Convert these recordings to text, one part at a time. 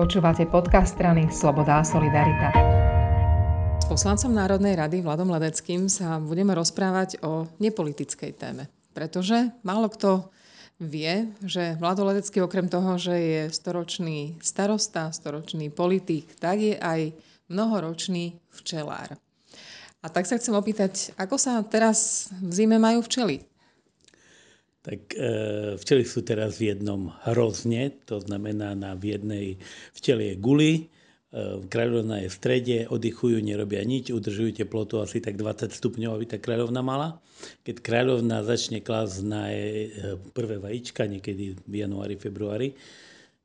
Počúvate podcast strany Sloboda a Solidarita. S poslancom Národnej rady Vladom Ledeckým sa budeme rozprávať o nepolitickej téme. Pretože málo kto vie, že Vládo Ledecký okrem toho, že je storočný starosta, storočný politik, tak je aj mnohoročný včelár. A tak sa chcem opýtať, ako sa teraz v zime majú včely? Tak včely sú teraz v jednom hrozne, to znamená v jednej včelie guli, kráľovna je v strede, oddychujú, nerobia nič, udržujú teplotu asi tak 20 stupňov, aby tá kráľovna mala. Keď kráľovna začne klásť na prvé vajíčka, niekedy v januári, februári,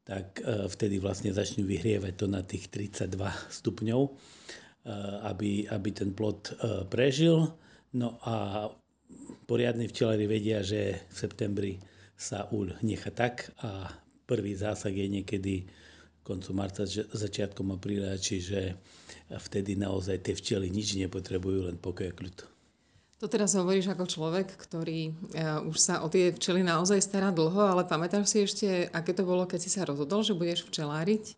tak vtedy vlastne začnú vyhrievať to na tých 32 stupňov, aby ten plod prežil. No a poriadni včelári vedia, že v septembri sa uľ nechá tak a prvý zásah je niekedy koncom marca, začiatkom apríla, čiže vtedy naozaj tie včely nič nepotrebujú, len pokoj a kľud. To teraz hovoríš ako človek, ktorý už sa o tie včely naozaj stará dlho, ale pamätáš si ešte, aké to bolo, keď si sa rozhodol, že budeš včeláriť?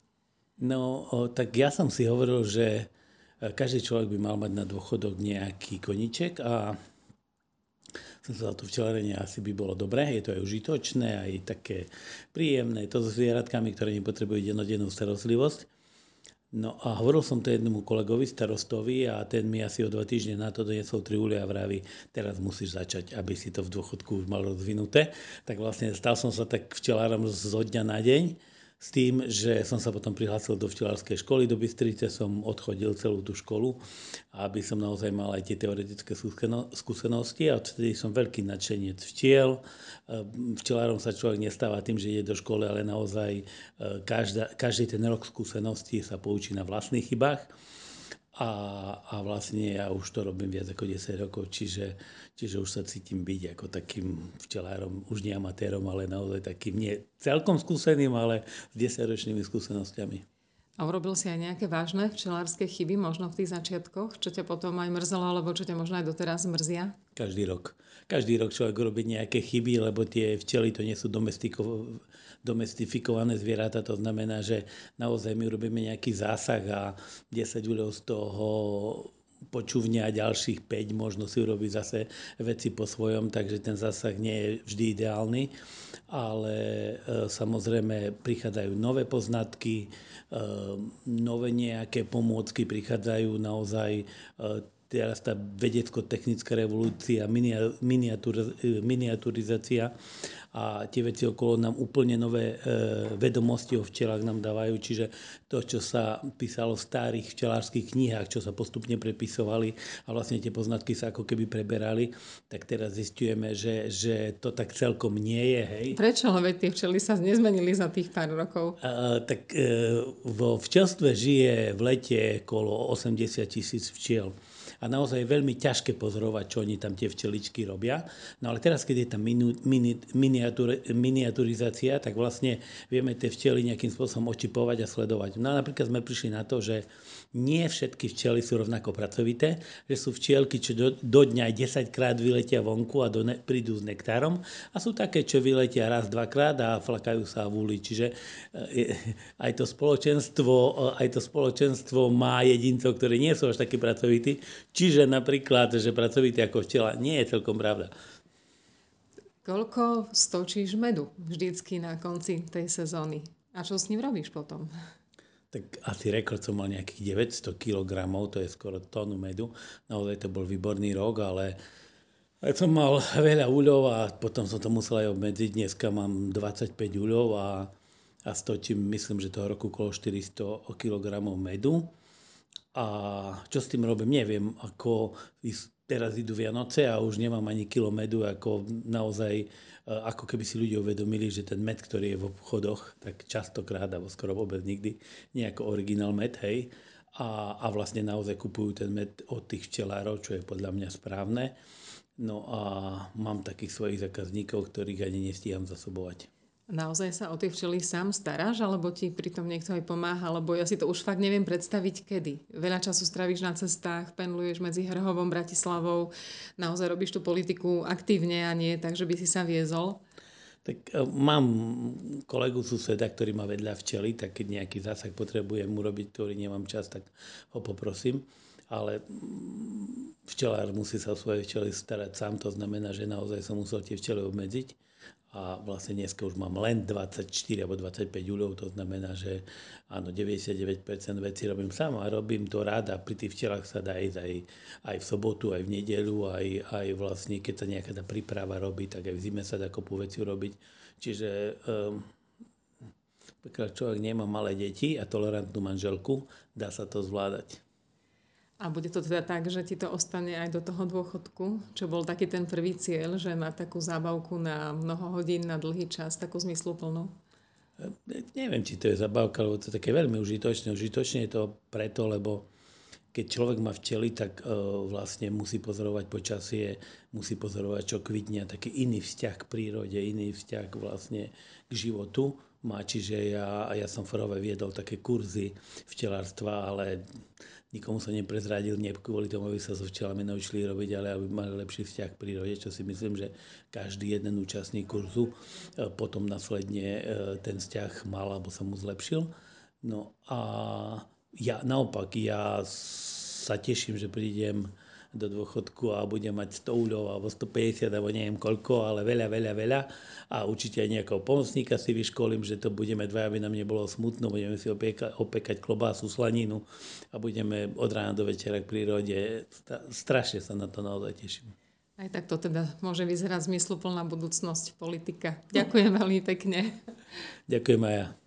No, tak ja som si hovoril, že každý človek by mal mať na dôchodok nejaký koníček a som sa za to včelárenie asi by bolo dobré, je to aj užitočné, aj také príjemné, to so zvieratkami, ktoré nepotrebujú dennodennú starostlivosť. No a hovoril som to jednomu kolegovi, starostovi, a ten mi asi o 2 týždne na to doniesol 3 ulia a vraví, teraz musíš začať, aby si to v dôchodku už mal rozvinuté. Tak vlastne stal som sa tak včelárom zo dňa na deň, s tým, že som sa potom prihlásil do včelárskej školy, do Bystrice som odchodil celú tú školu, aby som naozaj mal aj tie teoretické skúsenosti a vtedy som veľký nadšenec včiel. Včelárom sa človek nestáva tým, že ide do školy, ale naozaj každý ten rok skúsenosti sa poučí na vlastných chybách. A vlastne ja už to robím viac ako 10 rokov, čiže už sa cítim byť ako takým včelárom, už nie amatérom, ale naozaj takým nie celkom skúseným, ale s 10-ročnými skúsenostiami. A urobil si aj nejaké vážne včelárske chyby, možno v tých začiatkoch, čo ťa potom aj mrzelo, alebo čo ťa možno aj doteraz mrzia? Každý rok človek robí nejaké chyby, lebo tie včely to nie sú domestifikované zvieratá, to znamená, že naozaj my robíme nejaký zásah a 10 uľov z toho počúvňa a ďalších 5 možno si urobiť zase veci po svojom, takže ten zásah nie je vždy ideálny, ale samozrejme prichádzajú nové poznatky, nové nejaké pomôcky, prichádzajú naozaj teraz tá vedecko-technická revolúcia, miniaturizácia a tie veci okolo nám úplne nové vedomosti o včelách nám dávajú. Čiže to, čo sa písalo v starých včelárskych knihách, čo sa postupne prepisovali a vlastne tie poznatky sa ako keby preberali, tak teraz zistujeme, že to tak celkom nie je. Hej. Prečo? Veď tie včely sa nezmenili za tých pár rokov. Vo včelstve žije v lete okolo 80 000 včiel. A naozaj je veľmi ťažké pozorovať, čo oni tam tie včeličky robia. No ale teraz, keď je tam miniaturizácia, tak vlastne vieme tie včely nejakým spôsobom očipovať a sledovať. No napríklad sme prišli na to, že nie všetky včely sú rovnako pracovité, že sú včielky, čo do dňa 10-krát vyletia vonku a prídu s nektárom a sú také, čo vyletia raz, 2-krát a flakajú sa v úli. Čiže aj to spoločenstvo má jedincov, ktorí nie sú až takí pracovití. Čiže napríklad, že pracovitý ako včela nie je celkom pravda. Koľko stočíš medu vždycky na konci tej sezóny? A čo s ním robíš potom? Tak asi rekord som mal nejakých 900 kg, to je skoro tónu medu. Naozaj to bol výborný rok, ale som mal veľa uľov a potom som to musel aj obmedziť. Dneska mám 25 uľov a stočím, myslím, že toho roku okolo 400 kg medu. A čo s tým robím, neviem, ako teraz idú Vianoce a už nemám ani kilo medu, ako naozaj, ako keby si ľudia uvedomili, že ten med, ktorý je v obchodoch, tak častokrát, alebo skoro vôbec nikdy, nie ako originál med, hej. A vlastne naozaj kupujú ten med od tých včelárov, čo je podľa mňa správne. No a mám takých svojich zákazníkov, ktorých ani nestíham zasobovať. Naozaj sa o tie včely sám staráš, alebo ti pritom niekto aj pomáha? Lebo ja si to už fakt neviem predstaviť, kedy. Veľa času stráviš na cestách, pendluješ medzi Hrhovom, Bratislavou, naozaj robíš tú politiku aktívne a nie tak, že by si sa viezol. Tak mám kolegu suseda, ktorý má vedľa včely, tak keď nejaký zásah potrebujem urobiť, ktorý nemám čas, tak ho poprosím. Ale včelár musí sa o svoje včely starať sám, to znamená, že naozaj som musel tie včely obmedziť. A vlastne dneska už mám len 24 alebo 25 úľov, to znamená, že áno, 99% vecí robím sám a robím to rád a pri tých včelách sa dá ísť aj v sobotu, aj v nedeľu, aj vlastne keď sa nejaká tá príprava robí, tak aj v zime sa dá kopu vecí robiť. Čiže pokiaľ človek nemá malé deti a tolerantnú manželku, dá sa to zvládať. A bude to teda tak, že ti to ostane aj do toho dôchodku, čo bol taký ten prvý cieľ, že má takú zábavku na mnoho hodín, na dlhý čas, takú zmysluplnú? Neviem, či to je zábavka, lebo to je také veľmi užitočné. Užitočné je to preto, lebo keď človek má včely, tak vlastne musí pozorovať počasie, musí pozorovať, čo kvitne, taký iný vzťah k prírode, iný vzťah vlastne k životu má. Čiže ja som v Hrhove viedol také kurzy včelárstva, ale nikomu som neprezradil, nie kvôli tomu, aby sa so včelami naučili robiť, ale aby mali lepší vzťah k prírode, čo si myslím, že každý jeden účastník kurzu potom následne ten vzťah mal alebo sa mu zlepšil. No a ja naopak, ja sa teším, že prídem do dôchodku a budem mať 100 úľov alebo 150 alebo neviem koľko, ale veľa a určite aj nejakého pomocníka si vyškolím, že to budeme dvaja, aby nám nebolo smutno, budeme si opekať klobásu, slaninu a budeme od rána do večera k prírode. Strašne sa na to naozaj teším. Aj tak to teda môže vyzerať zmysluplná budúcnosť politika. Ďakujem veľmi pekne. Ďakujem aj ja.